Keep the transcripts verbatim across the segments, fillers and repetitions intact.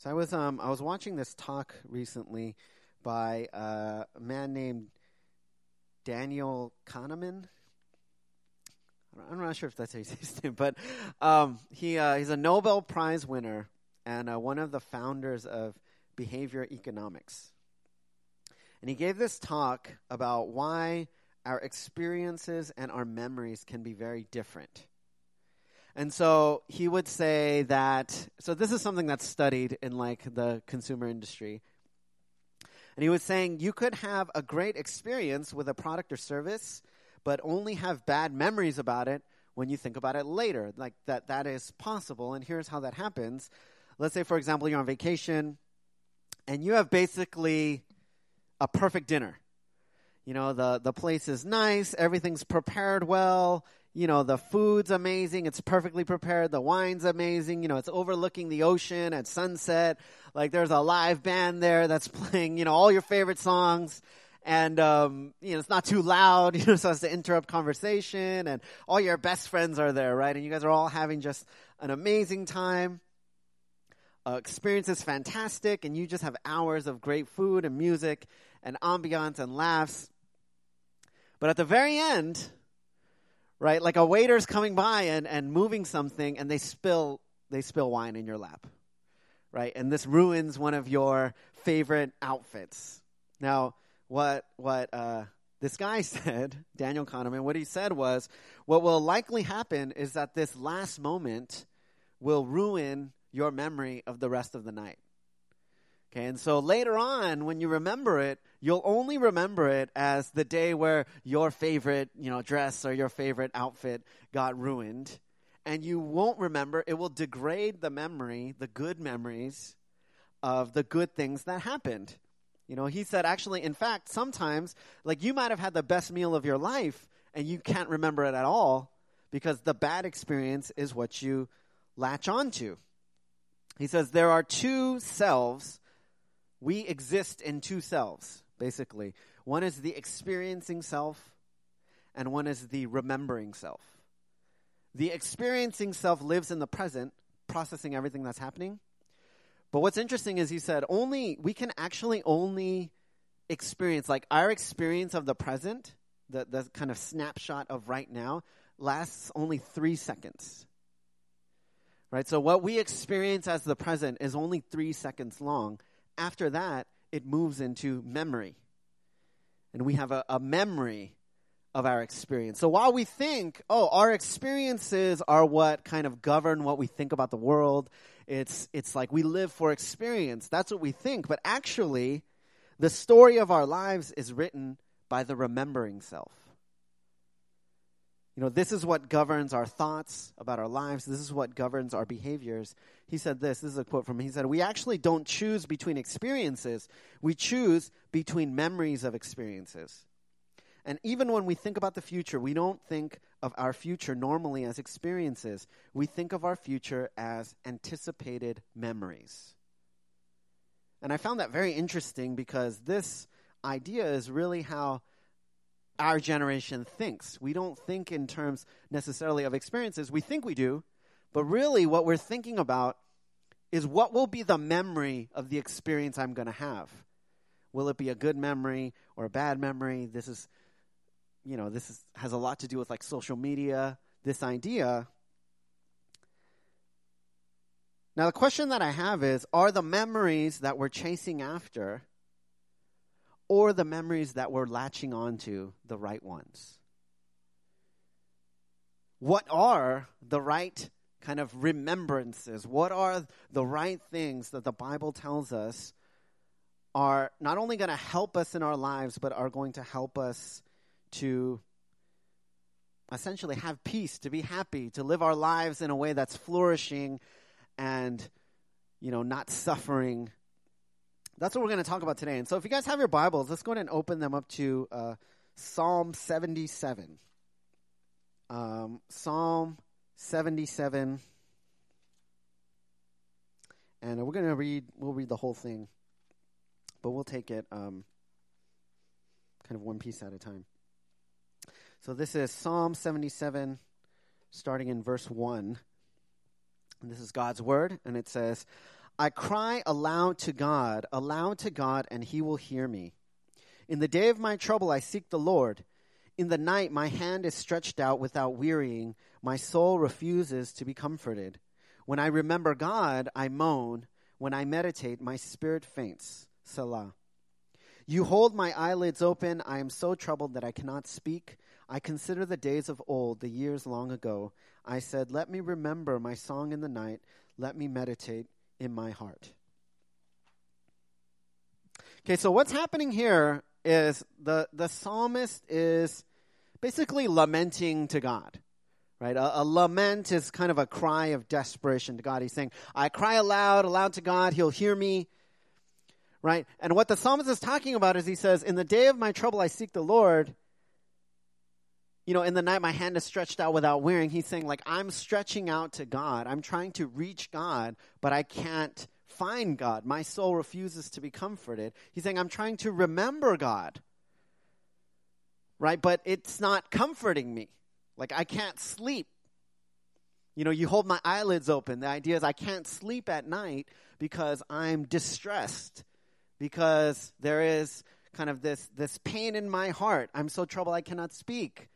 So I was um I was watching this talk recently by uh, a man named Daniel Kahneman. I'm not sure if that's how you say his name, but um, he uh, he's a Nobel Prize winner and uh, one of the founders of behavior economics. And he gave this talk about why our experiences and our memories can be very different. And so he would say that, so this is something that's studied in like the consumer industry. And he was saying you could have a great experience with a product or service, but only have bad memories about it when you think about it later. Like that that is possible, and here's how that happens. Let's say, for example, you're on vacation, and you have basically a perfect dinner. You know, the, the place is nice, everything's prepared well, you know, the food's amazing, it's perfectly prepared, the wine's amazing, you know, it's overlooking the ocean at sunset, like there's a live band there that's playing, you know, all your favorite songs. And, um, you know, it's not too loud, you know, so as to interrupt conversation, and all your best friends are there, right? And you guys are all having just an amazing time. Uh, experience is fantastic, and you just have hours of great food and music and ambiance and laughs. But at the very end, right, like a waiter's coming by and, and moving something, and they spill, they spill wine in your lap, right? And this ruins one of your favorite outfits. Now, What what uh, this guy said, Daniel Kahneman, what he said was, what will likely happen is that this last moment will ruin your memory of the rest of the night. Okay, and so later on, when you remember it, you'll only remember it as the day where your favorite, you know, dress or your favorite outfit got ruined, and you won't remember. It will degrade the memory, the good memories of the good things that happened. You know, he said, actually, in fact, sometimes, like, you might have had the best meal of your life, and you can't remember it at all because the bad experience is what you latch onto. He says there are two selves. We exist in two selves, basically. One is the experiencing self, and one is the remembering self. The experiencing self lives in the present, processing everything that's happening. But what's interesting is he said only we can actually only experience, like, our experience of the present, the, the kind of snapshot of right now, lasts only three seconds. Right? So what we experience as the present is only three seconds long. After that, it moves into memory. And we have a, a memory of our experience. So while we think, oh, our experiences are what kind of govern what we think about the world, It's it's like we live for experience. That's what we think. But actually, the story of our lives is written by the remembering self. You know, this is what governs our thoughts about our lives. This is what governs our behaviors. He said this. This is a quote from him. He said, we actually don't choose between experiences. We choose between memories of experiences. And even when we think about the future, we don't think of our future normally as experiences. We think of our future as anticipated memories. And I found that very interesting because this idea is really how our generation thinks. We don't think in terms necessarily of experiences. We think we do, but really what we're thinking about is what will be the memory of the experience I'm going to have. Will it be a good memory or a bad memory? This is You know, this is, has a lot to do with, like, social media, this idea. Now, the question that I have is, are the memories that we're chasing after or the memories that we're latching onto the right ones? What are the right kind of remembrances? What are the right things that the Bible tells us are not only going to help us in our lives, but are going to help us to essentially have peace, to be happy, to live our lives in a way that's flourishing and, you know, not suffering? That's what we're going to talk about today. And so if you guys have your Bibles, let's go ahead and open them up to uh, Psalm seventy-seven. Um, Psalm seventy-seven. And we're going to read, we'll read the whole thing, but we'll take it um, kind of one piece at a time. So this is Psalm seventy-seven, starting in verse one. And this is God's word, and it says, I cry aloud to God, aloud to God, and he will hear me. In the day of my trouble, I seek the Lord. In the night, my hand is stretched out without wearying. My soul refuses to be comforted. When I remember God, I moan. When I meditate, my spirit faints. Selah. You hold my eyelids open. I am so troubled that I cannot speak. I consider the days of old, the years long ago. I said, let me remember my song in the night. Let me meditate in my heart. Okay, so what's happening here is the, the psalmist is basically lamenting to God, right? A, a lament is kind of a cry of desperation to God. He's saying, I cry aloud, aloud to God. He'll hear me, right? And what the psalmist is talking about is he says, in the day of my trouble, I seek the Lord. You know, in the night, my hand is stretched out without wearying. He's saying, like, I'm stretching out to God. I'm trying to reach God, but I can't find God. My soul refuses to be comforted. He's saying, I'm trying to remember God, right? But it's not comforting me. Like, I can't sleep. You know, you hold my eyelids open. The idea is I can't sleep at night because I'm distressed, because there is kind of this, this pain in my heart. I'm so troubled I cannot speak.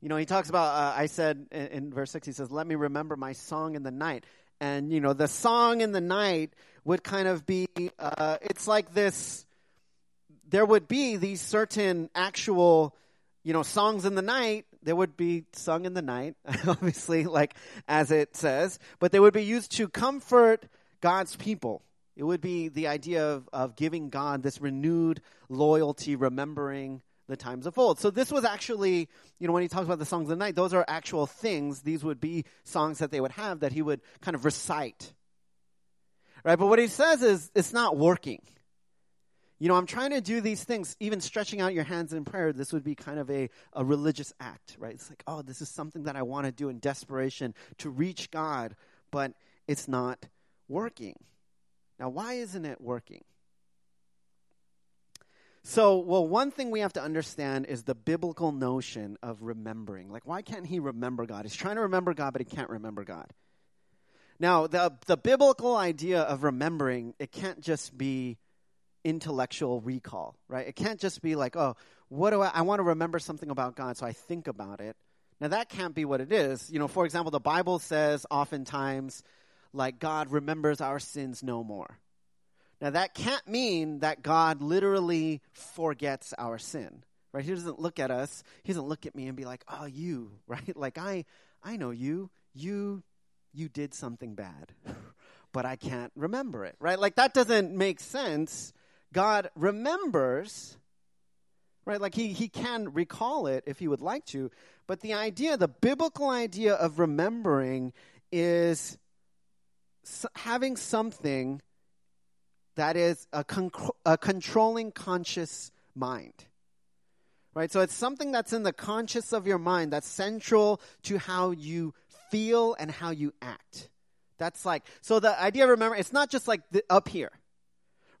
You know, he talks about, uh, I said in, in verse six, he says, let me remember my song in the night. And, you know, the song in the night would kind of be, uh, it's like this, there would be these certain actual, you know, songs in the night. They would be sung in the night, obviously, like as it says. But they would be used to comfort God's people. It would be the idea of, of giving God this renewed loyalty, remembering the times of old. So this was actually, you know, when he talks about the songs of the night, those are actual things. These would be songs that they would have that he would kind of recite, right? But what he says is, it's not working. You know, I'm trying to do these things, even stretching out your hands in prayer. This would be kind of a, a religious act, right? It's like, oh, this is something that I want to do in desperation to reach God, but it's not working. Now, why isn't it working? So, well, one thing we have to understand is the biblical notion of remembering. Like, why can't he remember God? He's trying to remember God, but he can't remember God. Now, the the biblical idea of remembering, it can't just be intellectual recall, right? It can't just be like, oh, what do I, I want to remember something about God, so I think about it. Now, that can't be what it is. You know, for example, the Bible says oftentimes, like, God remembers our sins no more. Now, that can't mean that God literally forgets our sin, right? He doesn't look at us. He doesn't look at me and be like, oh, you, right? Like, I I know you. You you did something bad, but I can't remember it, right? Like, that doesn't make sense. God remembers, right? Like, he, he can recall it if he would like to. But the idea, the biblical idea of remembering is having something that is a, con- a controlling conscious mind, right? So it's something that's in the conscious of your mind that's central to how you feel and how you act. That's like, so the idea of remember, it's not just like the, up here,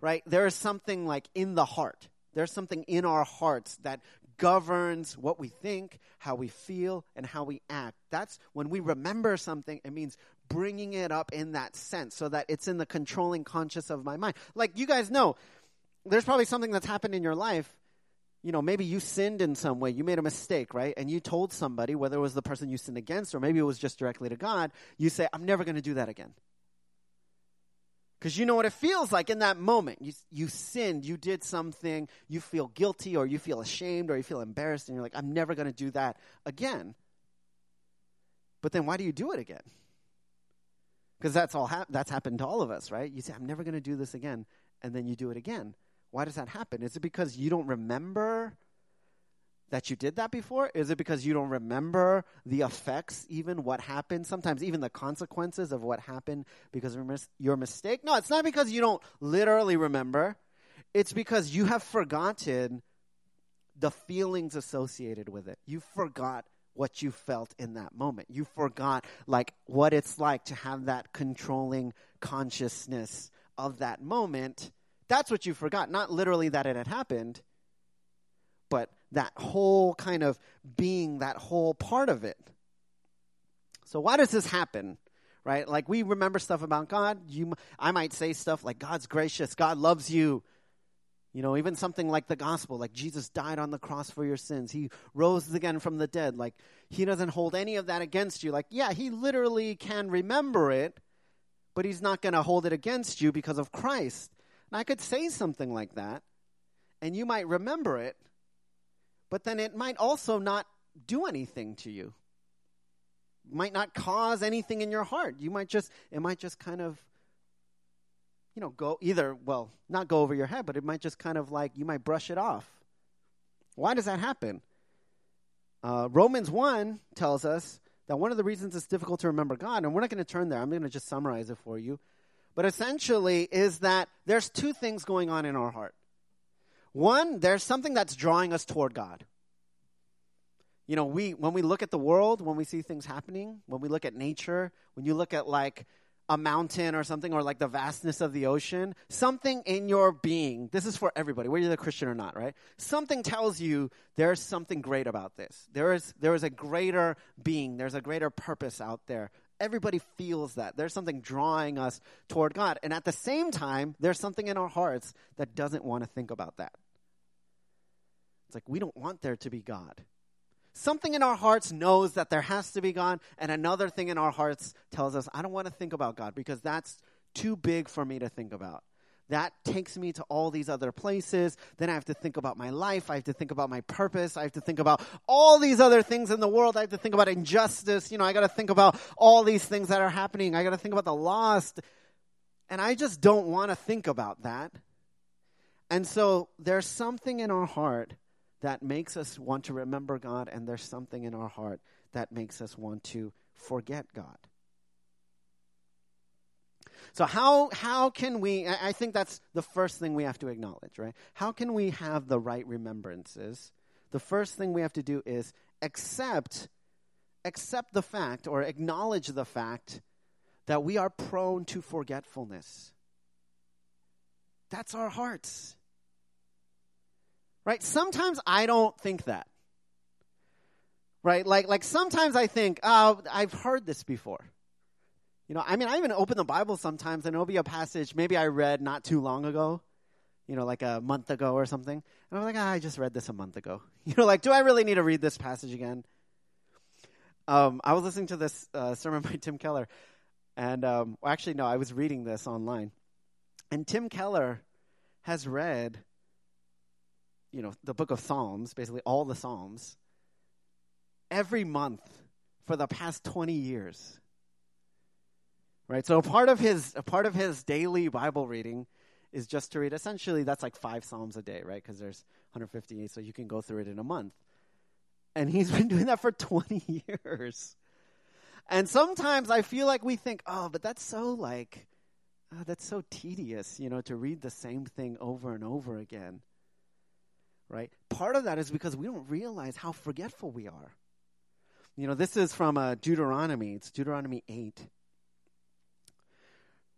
right? There is something like in the heart. There's something in our hearts that governs what we think, how we feel, and how we act. That's when we remember something, it means bringing it up in that sense so that it's in the controlling conscious of my mind. Like, you guys know, there's probably something that's happened in your life. You know, maybe you sinned in some way. You made a mistake, right? And you told somebody, whether it was the person you sinned against or maybe it was just directly to God, you say, I'm never going to do that again. Because you know what it feels like in that moment. You you sinned, you did something, you feel guilty or you feel ashamed or you feel embarrassed and you're like, I'm never going to do that again. But then why do you do it again? Because that's all hap- that's happened to all of us, right? You say, I'm never going to do this again, and then you do it again. Why does that happen? Is it because you don't remember that you did that before? Is it because you don't remember the effects, even what happened, sometimes even the consequences of what happened because of mis- your mistake? No, it's not because you don't literally remember. It's because you have forgotten the feelings associated with it. You forgot what you felt in that moment. You forgot, like, what it's like to have that controlling consciousness of that moment. That's what you forgot. Not literally that it had happened, but that whole kind of being, that whole part of it. So why does this happen, right? Like, we remember stuff about God. You, I might say stuff like, God's gracious, God loves you. You know, even something like the gospel, like Jesus died on the cross for your sins. He rose again from the dead. Like, he doesn't hold any of that against you. Like, yeah, he literally can remember it, but he's not going to hold it against you because of Christ. And I could say something like that, and you might remember it, but then it might also not do anything to you. It might not cause anything in your heart. You might just, it might just kind of, you know, go either, well, not go over your head, but it might just kind of like, you might brush it off. Why does that happen? Uh, Romans one tells us that one of the reasons it's difficult to remember God, and we're not going to turn there. I'm going to just summarize it for you. But essentially is that there's two things going on in our heart. One, there's something that's drawing us toward God. You know, we when we look at the world, when we see things happening, when we look at nature, when you look at like a mountain or something, or like the vastness of the ocean, something in your being, this is for everybody, whether you're a Christian or not, right? Something tells you there's something great about this. There is there is a greater being. There's a greater purpose out there. Everybody feels that. There's something drawing us toward God. And at the same time, there's something in our hearts that doesn't want to think about that. It's like, we don't want there to be God. Something in our hearts knows that there has to be God, and another thing in our hearts tells us, I don't want to think about God because that's too big for me to think about. That takes me to all these other places. Then I have to think about my life. I have to think about my purpose. I have to think about all these other things in the world. I have to think about injustice. You know, I got to think about all these things that are happening. I got to think about the lost. And I just don't want to think about that. And so there's something in our heart that makes us want to remember God, and there's something in our heart that makes us want to forget God. So how how can we, I think that's the first thing we have to acknowledge, right? How can we have the right remembrances? The first thing we have to do is accept, accept the fact or acknowledge the fact that we are prone to forgetfulness. That's our hearts. Right? Sometimes I don't think that. Right? Like, like sometimes I think, oh, I've heard this before. You know, I mean, I even open the Bible sometimes, and it'll be a passage maybe I read not too long ago, you know, like a month ago or something. And I'm like, ah, I just read this a month ago. You know, like, do I really need to read this passage again? Um, I was listening to this uh, sermon by Tim Keller. And um, well, actually, no, I was reading this online. And Tim Keller has read, you know, the book of Psalms, basically all the Psalms, every month for the past twenty years, right? So part of his a part of his daily Bible reading is just to read, essentially, that's like five Psalms a day, right? Because there's one hundred fifty-eight, so you can go through it in a month. And he's been doing that for twenty years. And sometimes I feel like we think, oh, but that's so like, oh, that's so tedious, you know, to read the same thing over and over again. Right? Part of that is because we don't realize how forgetful we are. You know, this is from uh, Deuteronomy. It's Deuteronomy eight.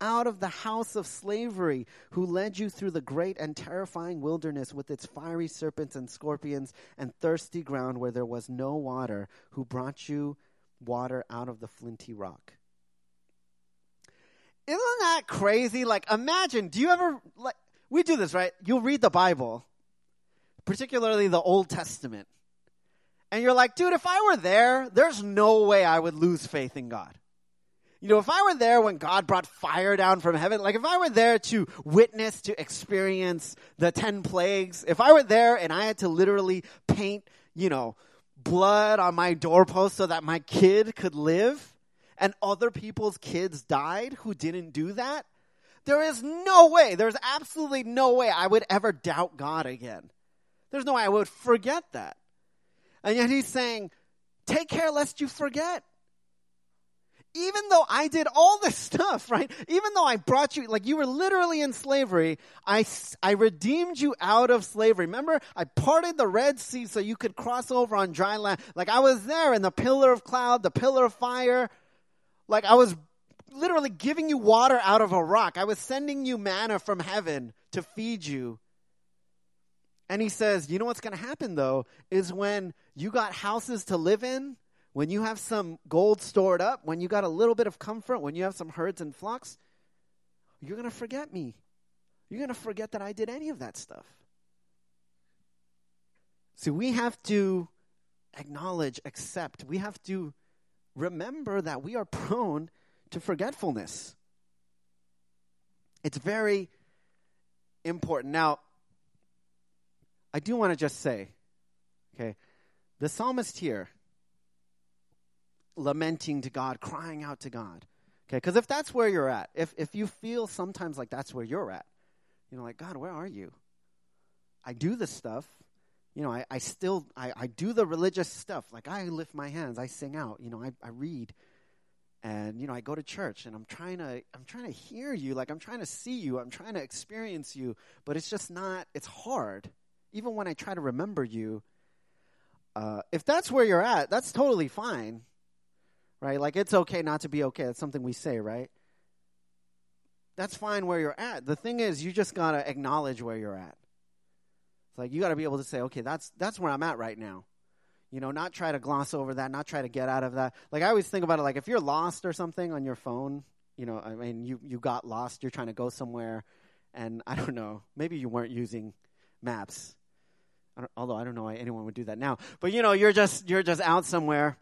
out of the house of slavery, who led you through the great and terrifying wilderness with its fiery serpents and scorpions and thirsty ground where there was no water, who brought you water out of the flinty rock." Isn't that crazy? Like, imagine, do you ever, like, we do this, right? You'll read the Bible, particularly the Old Testament, and you're like, dude, if I were there, there's no way I would lose faith in God. You know, if I were there when God brought fire down from heaven, like if I were there to witness, to experience the ten plagues, if I were there and I had to literally paint, you know, blood on my doorpost so that my kid could live, and other people's kids died who didn't do that, there is no way, there's absolutely no way I would ever doubt God again. There's no way I would forget that. And yet he's saying, take care lest you forget. even though I did all this stuff, right? Even though I brought you, like you were literally in slavery, I, I redeemed you out of slavery. Remember, I parted the Red Sea so you could cross over on dry land. Like I was there in the pillar of cloud, the pillar of fire. Like I was literally giving you water out of a rock. I was sending you manna from heaven to feed you. And he says, you know what's going to happen though, is when you got houses to live in, when you have some gold stored up, when you got a little bit of comfort, when you have some herds and flocks, you're going to forget me. You're going to forget that I did any of that stuff. See, we have to acknowledge, accept. We have to remember that we are prone to forgetfulness. It's very important. Now, I do want to just say, okay, the psalmist here, lamenting to God, crying out to God. Okay, because if that's where you're at, if if you feel sometimes like that's where you're at, you know, like, God, where are you? I do this stuff. You know, I, I still, I, I do the religious stuff. Like I lift my hands, I sing out, you know, I, I read. And, you know, I go to church and I'm trying to, I'm trying to hear you. Like I'm trying to see you. I'm trying to experience you. But it's just not, it's hard. Even when I try to remember you, uh, if that's where you're at, that's totally fine. Right? Like, it's okay not to be okay. That's something we say, right? That's fine where you're at. The thing is, you just got to acknowledge where you're at. It's like, you got to be able to say, okay, that's that's where I'm at right now. You know, not try to gloss over that, not try to get out of that. Like, I always think about it, like, if you're lost or something on your phone, you know, I mean, you, you got lost, you're trying to go somewhere, and I don't know, maybe you weren't using maps. I don't, although I don't know why anyone would do that now. But, you know, you're just you're just out somewhere.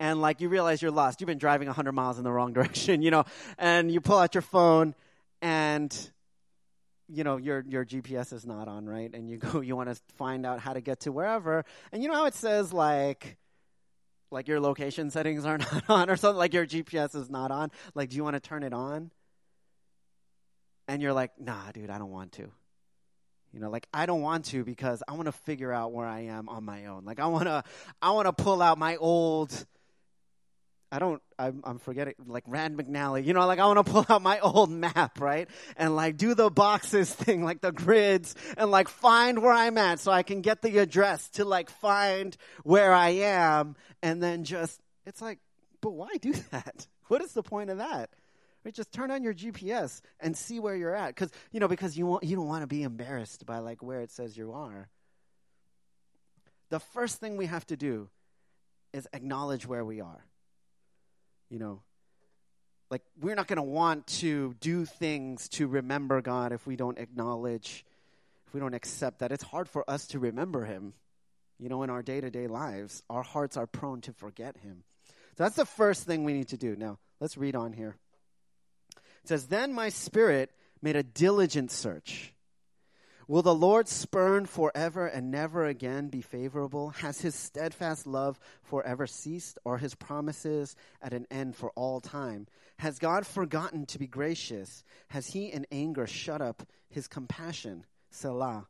And, like, you realize you're lost. You've been driving one hundred miles in the wrong direction, you know. And you pull out your phone and, you know, your your G P S is not on, right? And you go, you want to find out how to get to wherever. And you know how it says, like, like your location settings are not on or something? Like, your G P S is not on? Like, do you want to turn it on? And you're like, nah, dude, I don't want to. You know, like, I don't want to because I want to figure out where I am on my own. Like, I want to I want to pull out my old... I don't, I'm, I'm forgetting, like Rand McNally, you know, like I want to pull out my old map, right? And like do the boxes thing, like the grids, and like find where I'm at so I can get the address to like find where I am. And then just, it's like, but why do that? What is the point of that? Right? Just turn on your G P S and see where you're at. Because, you know, because you, want, you don't want to be embarrassed by like where it says you are. The first thing we have to do is acknowledge where we are. You know, like we're not going to want to do things to remember God if we don't acknowledge, if we don't accept that. It's hard for us to remember him, you know, in our day-to-day lives. Our hearts are prone to forget him. So that's the first thing we need to do. Now, let's read on here. It says, then my spirit made a diligent search. Will the Lord spurn forever and never again be favorable? Has his steadfast love forever ceased, or his promises at an end for all time? Has God forgotten to be gracious? Has he in anger shut up his compassion? Selah.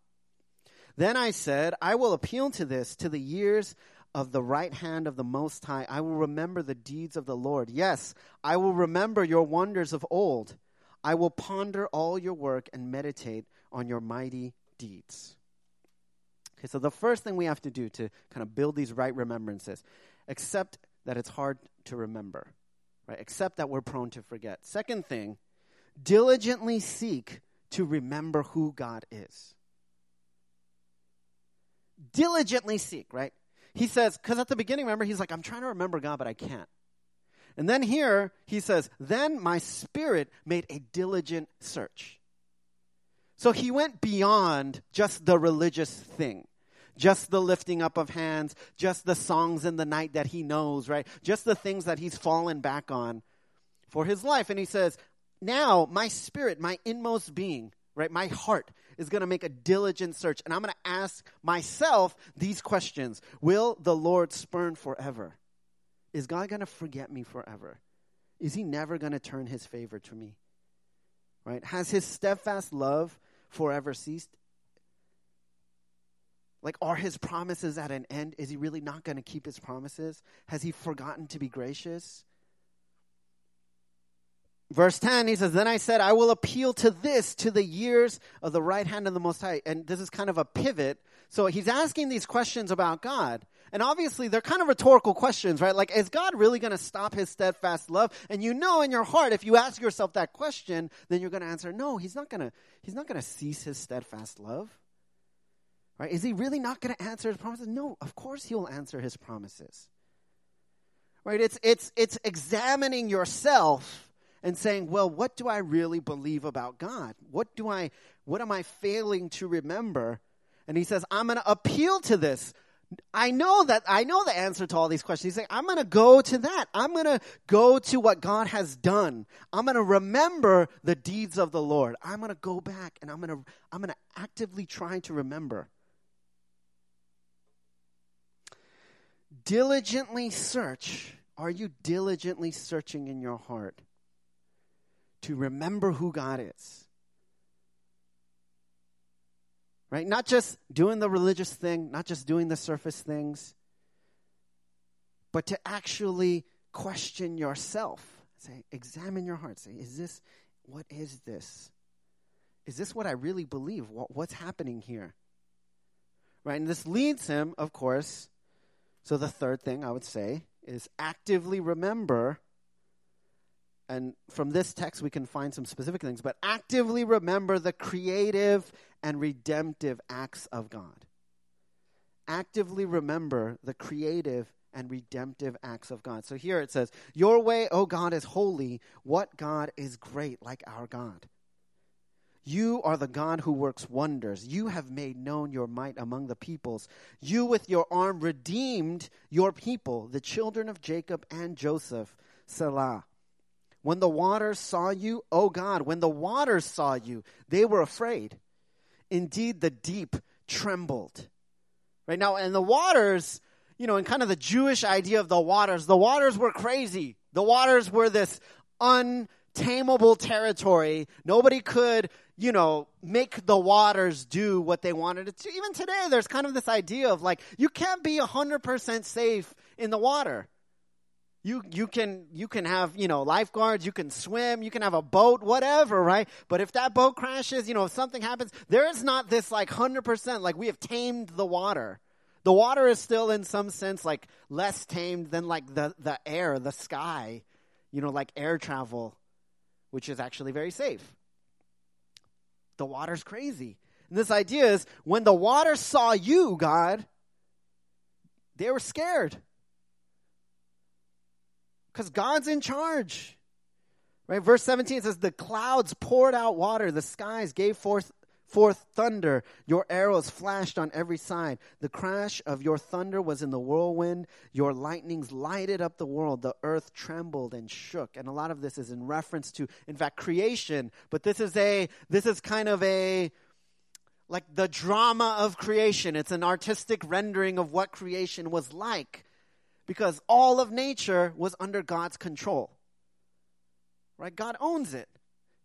Then I said, I will appeal to this, to the years of the right hand of the Most High. I will remember the deeds of the Lord. Yes, I will remember your wonders of old. I will ponder all your work and meditate on your mighty deeds. Okay, so the first thing we have to do to kind of build these right remembrances, accept that it's hard to remember, right? Accept that we're prone to forget. Second thing, diligently seek to remember who God is. Diligently seek, right? He says, because at the beginning, remember, he's like, I'm trying to remember God, but I can't. And then here, he says, then my spirit made a diligent search. So he went beyond just the religious thing, just the lifting up of hands, just the songs in the night that he knows, right? Just the things that he's fallen back on for his life. And he says, now my spirit, my inmost being, right, my heart is going to make a diligent search. And I'm going to ask myself these questions. Will the Lord spurn forever? Is God going to forget me forever? Is he never going to turn his favor to me? Right? Has his steadfast love forever ceased? Like, are his promises at an end? Is he really not going to keep his promises? Has he forgotten to be gracious? Verse ten, he says, then I said, I will appeal to this, to the years of the right hand of the Most High. And this is kind of a pivot. So he's asking these questions about God. And obviously, they're kind of rhetorical questions, right? Like, is God really going to stop his steadfast love? And you know in your heart, if you ask yourself that question, then you're going to answer, no, he's not going to He's not going to cease his steadfast love. Right? Is he really not going to answer his promises? No, of course he'll answer his promises. Right? It's it's it's examining yourself and saying, well, what do I really believe about God? What do I what am I failing to remember? And he says, I'm going to appeal to this. I know that I know the answer to all these questions. He's saying, I'm going to go to that. I'm going to go to what God has done. I'm going to remember the deeds of the Lord. I'm going to go back and I'm going to I'm going to actively try to remember. Diligently search. Are you diligently searching in your heart to remember who God is? Right? Not just doing the religious thing, not just doing the surface things, but to actually question yourself. Say, examine your heart. Say, is this, what is this? Is this what I really believe? What, what's happening here? Right? And this leads him, of course. So the third thing I would say is actively remember. And from this text, we can find some specific things, but actively remember the creative and redemptive acts of God. Actively remember the creative and redemptive acts of God. So here it says, your way, O God, is holy. What God is great like our God? You are the God who works wonders. You have made known your might among the peoples. You with your arm redeemed your people, the children of Jacob and Joseph. Selah. When the waters saw you, O God, when the waters saw you, they were afraid. Indeed, the deep trembled. Right now, and the waters, you know, and kind of the Jewish idea of the waters, the waters were crazy. The waters were this untamable territory. Nobody could, you know, make the waters do what they wanted it to. Even today, there's kind of this idea of like, you can't be one hundred percent safe in the water. You you can you can have, you know, lifeguards, you can swim, you can have a boat, whatever, right? But if that boat crashes, you know, if something happens, there is not this like one hundred percent, like we have tamed the water. The water is still in some sense like less tamed than like the, the air, the sky, you know, like air travel, which is actually very safe. The water's crazy. And this idea is when the water saw you, God, they were scared. Because God's in charge, right? Verse seventeen says, the clouds poured out water. The skies gave forth, forth thunder. Your arrows flashed on every side. The crash of your thunder was in the whirlwind. Your lightnings lighted up the world. The earth trembled and shook. And a lot of this is in reference to, in fact, creation. But this is a, this is kind of a, like the drama of creation. It's an artistic rendering of what creation was like. Because all of nature was under God's control, right? God owns it.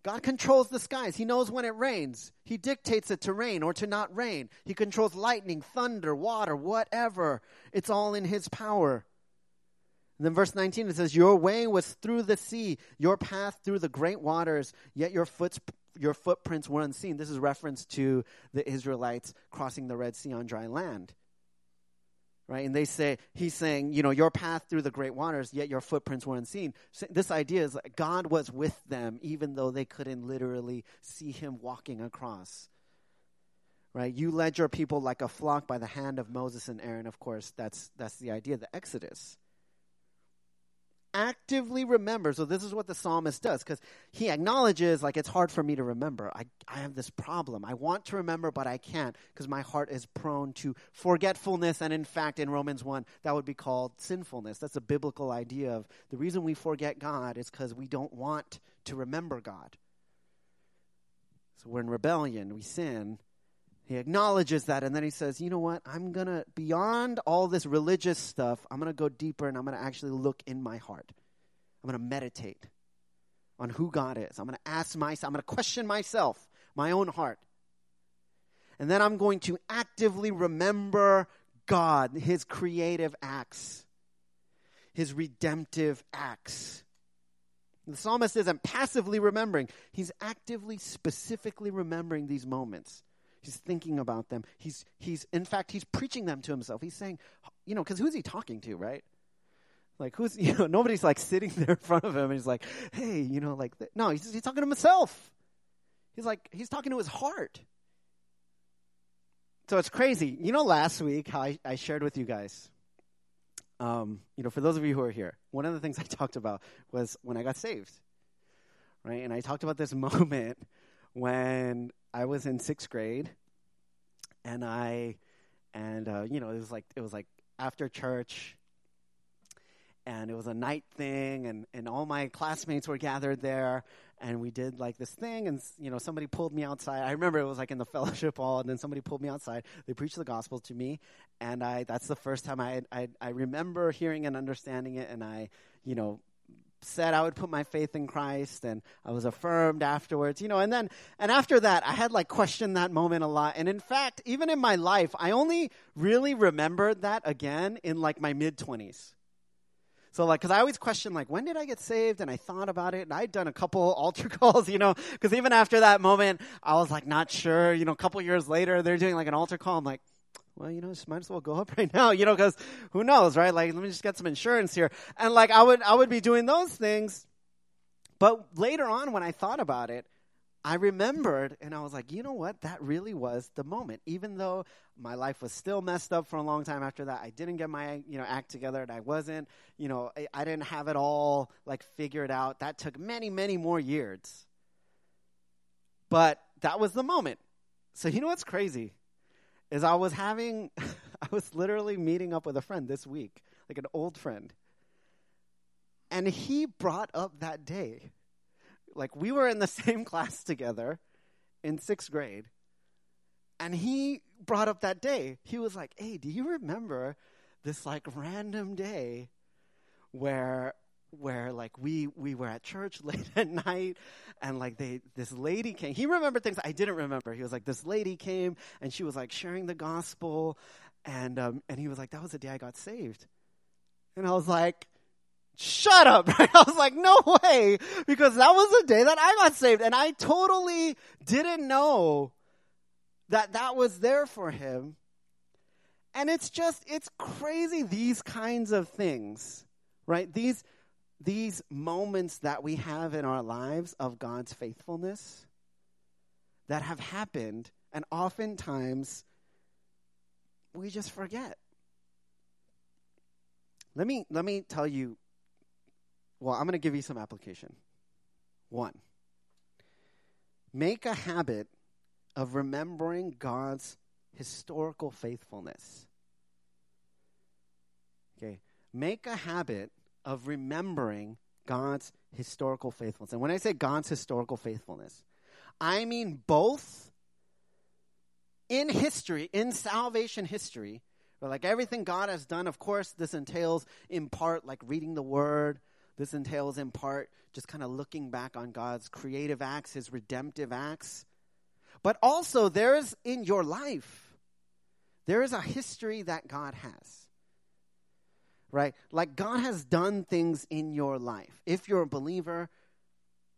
God controls the skies. He knows when it rains. He dictates it to rain or to not rain. He controls lightning, thunder, water, whatever. It's all in his power. And then verse nineteen, it says, your way was through the sea, your path through the great waters, yet your foot's, your footprints were unseen. This is reference to the Israelites crossing the Red Sea on dry land. Right, and they say, he's saying, you know, your path through the great waters, yet your footprints were unseen. So this idea is like God was with them, even though they couldn't literally see him walking across. Right, you led your people like a flock by the hand of Moses and Aaron. Of course, that's that's the idea, the Exodus. Actively remember. So this is what the psalmist does, because he acknowledges, like, it's hard for me to remember. I, I have this problem. I want to remember, but I can't, because my heart is prone to forgetfulness. And in fact, in Romans one, that would be called sinfulness. That's a biblical idea of the reason we forget God is because we don't want to remember God. So we're in rebellion. We sin. He acknowledges that, and then he says, you know what, I'm going to, beyond all this religious stuff, I'm going to go deeper, and I'm going to actually look in my heart. I'm going to meditate on who God is. I'm going to ask myself, I'm going to question myself, my own heart. And then I'm going to actively remember God, his creative acts, his redemptive acts. The psalmist isn't passively remembering. He's actively, specifically remembering these moments. He's thinking about them. He's, he's in fact, he's preaching them to himself. He's saying, you know, because who's he talking to, right? Like, who's, you know, nobody's like sitting there in front of him and he's like, hey, you know, like, th-. no, he's, he's talking to himself. He's like, he's talking to his heart. So it's crazy. You know, last week how I, I shared with you guys, um, you know, for those of you who are here, one of the things I talked about was when I got saved, right? And I talked about this moment when I was in sixth grade and I, and, uh, you know, it was like, it was like after church. And it was a night thing, and, and all my classmates were gathered there, and we did, like, this thing, and, you know, somebody pulled me outside. I remember it was, like, in the fellowship hall, and then somebody pulled me outside. They preached the gospel to me, and I that's the first time I, I, I remember hearing and understanding it, and I, you know, said I would put my faith in Christ, and I was affirmed afterwards, you know, and then, and after that, I had, like, questioned that moment a lot, and in fact, even in my life, I only really remembered that again in, like, my mid-twenties. So, like, because I always question, like, when did I get saved? And I thought about it, and I'd done a couple altar calls, you know, because even after that moment, I was, like, not sure. You know, a couple years later, they're doing, like, an altar call. I'm like, well, you know, just might as well go up right now, you know, because who knows, right? Like, let me just get some insurance here. And, like, I would, I would be doing those things. But later on when I thought about it, I remembered, and I was like, you know what? That really was the moment. Even though my life was still messed up for a long time after that, I didn't get my, you know, act together, and I wasn't, you know, I, I didn't have it all, like, figured out. That took many, many more years. But that was the moment. So you know what's crazy is I was having, I was literally meeting up with a friend this week, like an old friend, and he brought up that day. Like, we were in the same class together in sixth grade, and he brought up that day. He was like, hey, do you remember this, like, random day where, where like, we, we were at church late at night, and, like, they this lady came. He remembered things I didn't remember. He was like, this lady came, and she was, like, sharing the gospel, and um, and he was like, that was the day I got saved. And I was like, shut up, right? I was like, no way, because that was the day that I got saved, and I totally didn't know that that was there for him. And it's just, it's crazy, these kinds of things, right? These, these moments that we have in our lives of God's faithfulness that have happened, and oftentimes we just forget. Let me, let me tell you. Well, I'm going to give you some application. One, make a habit of remembering God's historical faithfulness. Okay, make a habit of remembering God's historical faithfulness. And when I say God's historical faithfulness, I mean both in history, in salvation history, but like everything God has done. Of course, this entails in part like reading the Word. This entails in part just kind of looking back on God's creative acts, his redemptive acts. But also there is in your life, there is a history that God has, right? Like God has done things in your life. If you're a believer,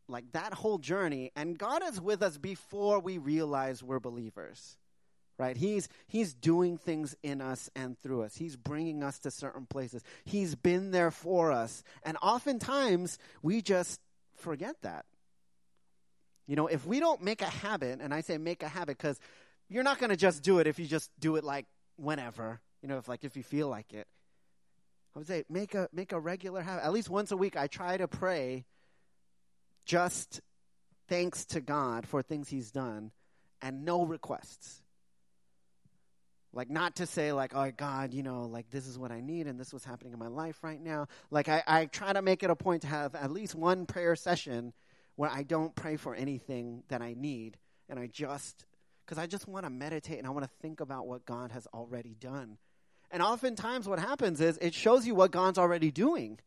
like that whole journey, and God is with us before we realize we're believers, right? He's, he's doing things in us and through us. He's bringing us to certain places. He's been there for us. And oftentimes, we just forget that. You know, if we don't make a habit, and I say make a habit because you're not going to just do it if you just do it like whenever, you know, if like if you feel like it. I would say make a, make a regular habit. At least once a week, I try to pray just thanks to God for things he's done and no requests. Like, not to say, like, oh, God, you know, like, this is what I need and this is what's happening in my life right now. Like, I, I try to make it a point to have at least one prayer session where I don't pray for anything that I need. And I just, because I just want to meditate and I want to think about what God has already done. And oftentimes what happens is it shows you what God's already doing.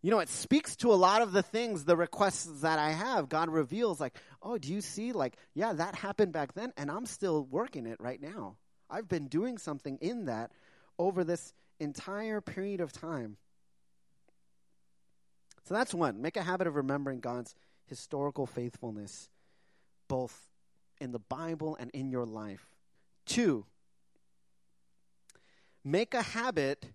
You know, it speaks to a lot of the things, the requests that I have. God reveals, like, oh, do you see, like, yeah, that happened back then, and I'm still working it right now. I've been doing something in that over this entire period of time. So that's one. Make a habit of remembering God's historical faithfulness, both in the Bible and in your life. Two, make a habit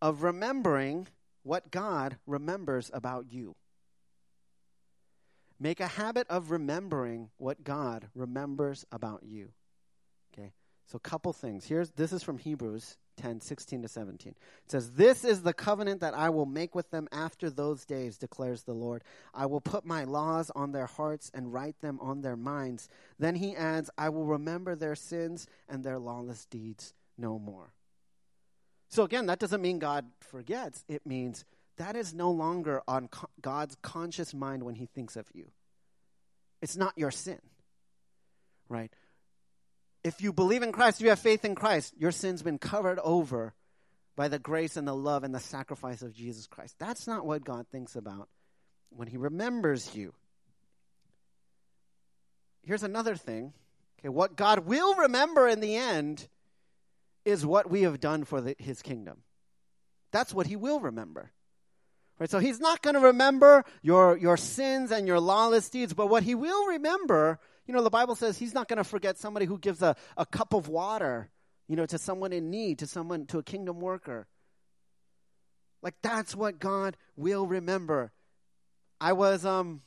of remembering what God remembers about you. Make a habit of remembering what God remembers about you. Okay, so a couple things. Here's this is from Hebrews ten, sixteen to seventeen. It says, "This is the covenant that I will make with them after those days, declares the Lord. I will put my laws on their hearts and write them on their minds." Then he adds, "I will remember their sins and their lawless deeds no more." So again, that doesn't mean God forgets. It means that is no longer on co- God's conscious mind when he thinks of you. It's not your sin, right? If you believe in Christ, you have faith in Christ, your sin's been covered over by the grace and the love and the sacrifice of Jesus Christ. That's not what God thinks about when he remembers you. Here's another thing. Okay, what God will remember in the end is what we have done for the, his kingdom. That's what he will remember. Right? So he's not going to remember your, your sins and your lawless deeds, but what he will remember, you know, the Bible says he's not going to forget somebody who gives a, a cup of water, you know, to someone in need, to someone, to a kingdom worker. Like, that's what God will remember. I was, um,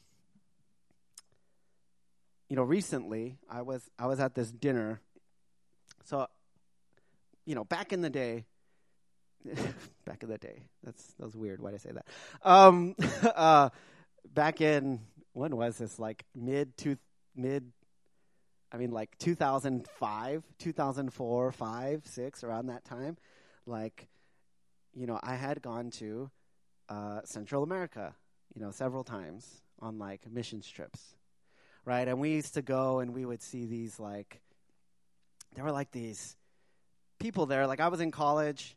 you know, recently I was, I was at this dinner. So, you know, back in the day, back in the day, that's, that was weird. Why did I say that? Um, uh, back in, when was this? Like mid two Mid, I mean, like two thousand five, two thousand four, five, six, around that time. Like, you know, I had gone to uh, Central America, you know, several times on like missions trips, right? And we used to go and we would see these like, there were like these people there. Like I was in college,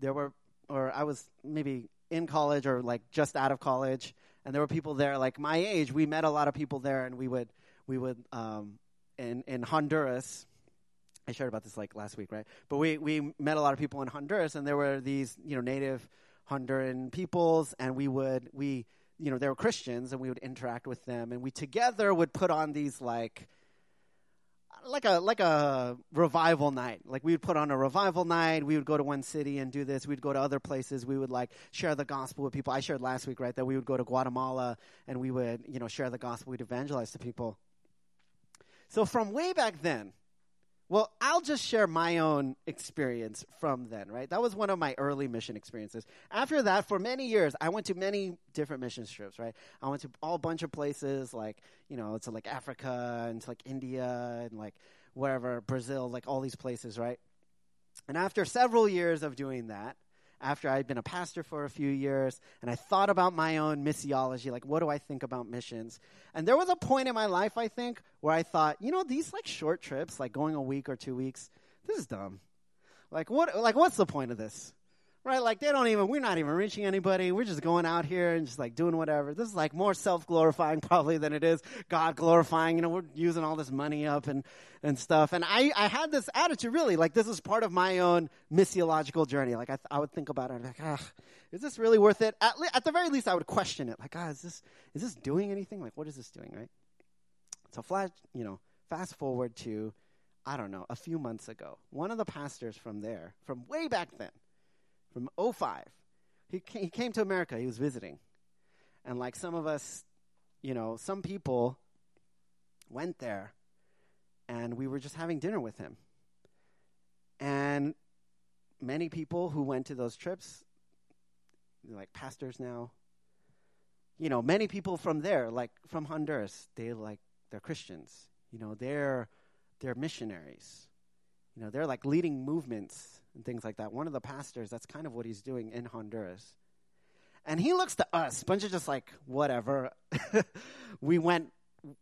there were, or I was maybe in college or like just out of college. And there were people there like my age. We met a lot of people there and we would, We would, um, in, in Honduras, I shared about this like last week, right? But we, we met a lot of people in Honduras, and there were these, you know, native Honduran peoples, and we would, we, you know, they were Christians, and we would interact with them, and we together would put on these like, like a, like a revival night. Like we would put on a revival night. We would go to one city and do this. We'd go to other places. We would like share the gospel with people. I shared last week, right, that we would go to Guatemala, and we would, you know, share the gospel. We'd evangelize to people. So from way back then, well, I'll just share my own experience from then, right? That was one of my early mission experiences. After that, for many years, I went to many different mission trips, right? I went to all bunch of places, like, you know, to like Africa and to like India and like wherever, Brazil, like all these places, right? And after several years of doing that, after I'd been a pastor for a few years, and I thought about my own missiology, like, what do I think about missions? And there was a point in my life, I think, where I thought, you know, these, like, short trips, like going a week or two weeks, this is dumb. Like, what? Like, what's the point of this? Right? Like, they don't even, we're not even reaching anybody. We're just going out here and just, like, doing whatever. This is, like, more self-glorifying probably than it is God-glorifying. You know, we're using all this money up and, and stuff. And I, I had this attitude, really, like, this is part of my own missiological journey. Like, I, th- I would think about it. I'd be like, ah, is this really worth it? At, le- at the very least, I would question it. Like, ah, is this is this doing anything? Like, what is this doing, right? So, flash, you know, fast forward to, I don't know, a few months ago. One of the pastors from there, from way back then, from oh five, he came, he came to America. He was visiting. And like some of us, you know, some people went there and we were just having dinner with him. And many people who went to those trips, like pastors now, you know, many people from there, like from Honduras, they like, they're Christians, you know, they're, they're missionaries, you know, they're like leading movements and things like that. One of the pastors, that's kind of what he's doing in Honduras. And he looks to us, bunch of just like, whatever. We went,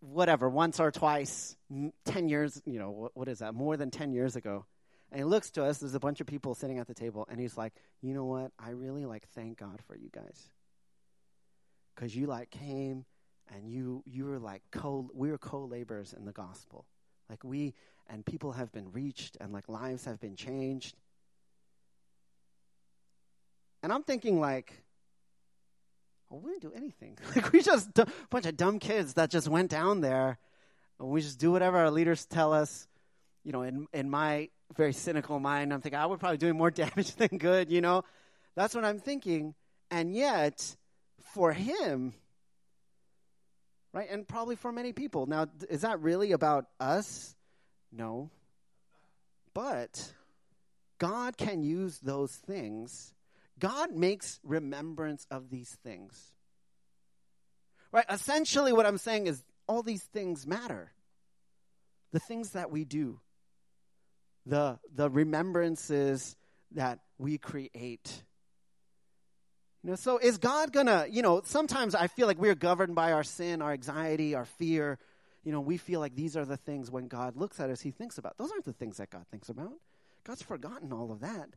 whatever, once or twice, ten years, you know, what, what is that, more than ten years ago. And he looks to us, there's a bunch of people sitting at the table, and he's like, you know what, I really like thank God for you guys. Because you like came, and you you were like, co we were co-laborers in the gospel. Like we, and people have been reached, and like lives have been changed. And I'm thinking like, well, we didn't do anything. Like, we just a bunch of dumb kids that just went down there, and we just do whatever our leaders tell us. You know, in in my very cynical mind, I'm thinking, I would probably do more damage than good, you know. That's what I'm thinking. And yet, for him, right, and probably for many people. Now, is that really about us? No. But God can use those things. God makes remembrance of these things. Right? Essentially, what I'm saying is all these things matter. The things that we do. The, the remembrances that we create. You know, so is God going to, you know, sometimes I feel like we're governed by our sin, our anxiety, our fear. You know, we feel like these are the things when God looks at us, he thinks about. Those aren't the things that God thinks about. God's forgotten all of that.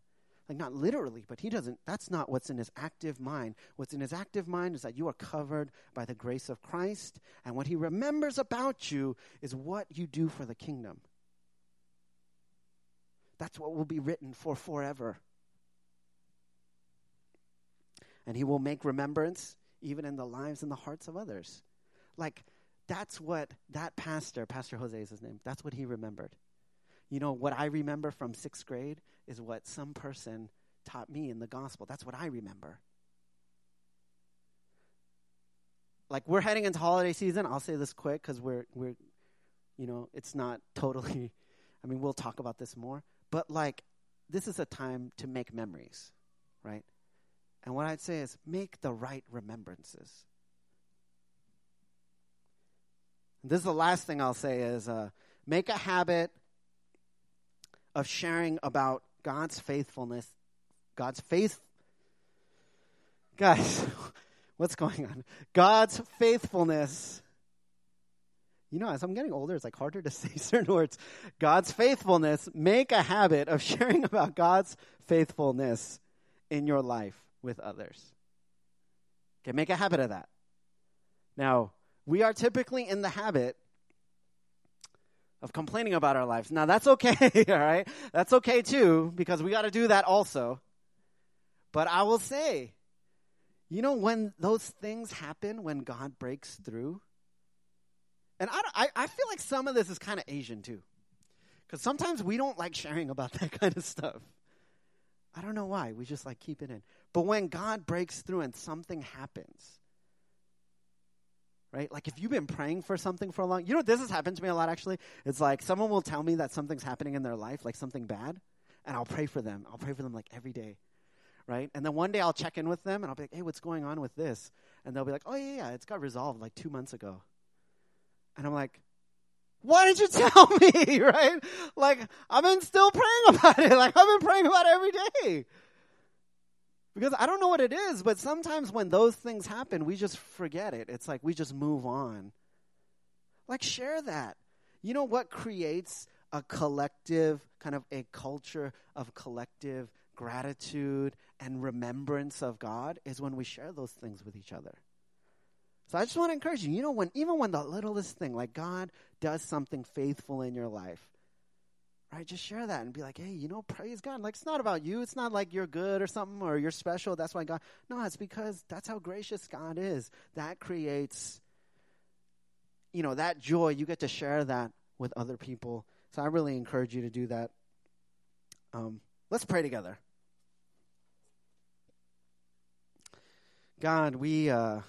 Like, not literally, but he doesn't. That's not what's in his active mind. What's in his active mind is that you are covered by the grace of Christ. And what he remembers about you is what you do for the kingdom. That's what will be written for forever. And he will make remembrance even in the lives and the hearts of others. Like, that's what that pastor, Pastor Jose is his name, that's what he remembered. You know, what I remember from sixth grade is what some person taught me in the gospel. That's what I remember. Like, we're heading into holiday season. I'll say this quick because we're, we're, you know, it's not totally, I mean, we'll talk about this more. But, like, this is a time to make memories, right? And what I'd say is make the right remembrances. This is the last thing I'll say is uh, make a habit of sharing about God's faithfulness, God's faith. Guys, what's going on? God's faithfulness. You know, as I'm getting older, it's like harder to say certain words. God's faithfulness. Make a habit of sharing about God's faithfulness in your life with others. Okay, make a habit of that. Now, we are typically in the habit of complaining about our lives. Now, that's okay, all right? That's okay, too, because we got to do that also. But I will say, you know, when those things happen, when God breaks through, and I, I, I feel like some of this is kind of Asian, too, because sometimes we don't like sharing about that kind of stuff. I don't know why. We just, like, keep it in. But when God breaks through and something happens, right? Like, if you've been praying for something for a long, you know, this has happened to me a lot, actually. It's like someone will tell me that something's happening in their life, like something bad, and I'll pray for them. I'll pray for them, like, every day, right? And then one day I'll check in with them, and I'll be like, hey, what's going on with this? And they'll be like, oh, yeah, yeah, it's got resolved, like, two months ago. And I'm like, why didn't you tell me, right? Like, I've been still praying about it. Like, I've been praying about it every day. Because I don't know what it is, but sometimes when those things happen, we just forget it. It's like we just move on. Like, share that. You know what creates a collective, kind of a culture of collective gratitude and remembrance of God is when we share those things with each other. So I just want to encourage you, you know, when even when the littlest thing, like God does something faithful in your life, right, just share that and be like, hey, you know, praise God. Like, it's not about you. It's not like you're good or something or you're special. That's why God. No, it's because that's how gracious God is. That creates, you know, that joy. You get to share that with other people. So I really encourage you to do that. Um, let's pray together. God, we... Uh,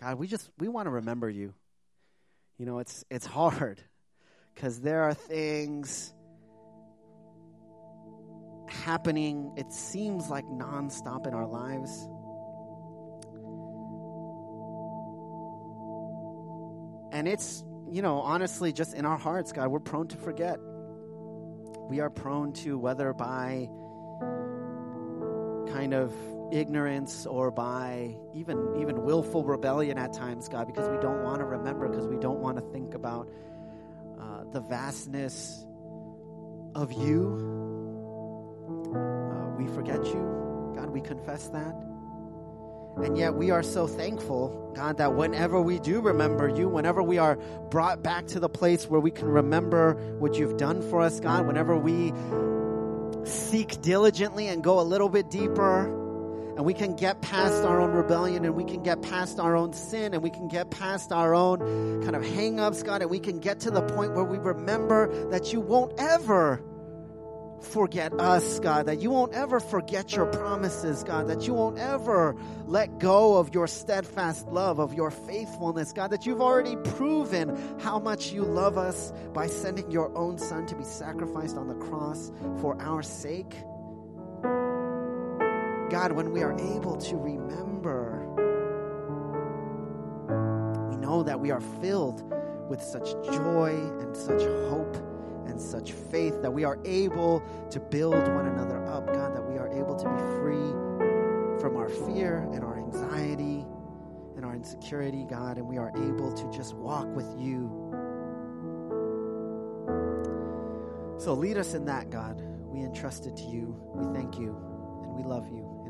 God, we just, we want to remember you. You know, it's it's hard because there are things happening, it seems like nonstop in our lives. And it's, you know, honestly, just in our hearts, God, we're prone to forget. We are prone to, whether by kind of ignorance or by even even willful rebellion at times, God, because we don't want to remember, because we don't want to think about uh, the vastness of you. Uh, we forget you, God. We confess that. And yet we are so thankful, God, that whenever we do remember you, whenever we are brought back to the place where we can remember what you've done for us, God, whenever we seek diligently and go a little bit deeper And we can get past our own rebellion, and we can get past our own sin, and we can get past our own kind of hang-ups, God, and we can get to the point where we remember that you won't ever forget us, God, that you won't ever forget your promises, God, that you won't ever let go of your steadfast love, of your faithfulness, God, that you've already proven how much you love us by sending your own son to be sacrificed on the cross for our sake. God, when we are able to remember, we know that we are filled with such joy and such hope and such faith, that we are able to build one another up, God, that we are able to be free from our fear and our anxiety and our insecurity, God, and we are able to just walk with you. So lead us in that, God. We entrust it to you. We thank you, and we love you.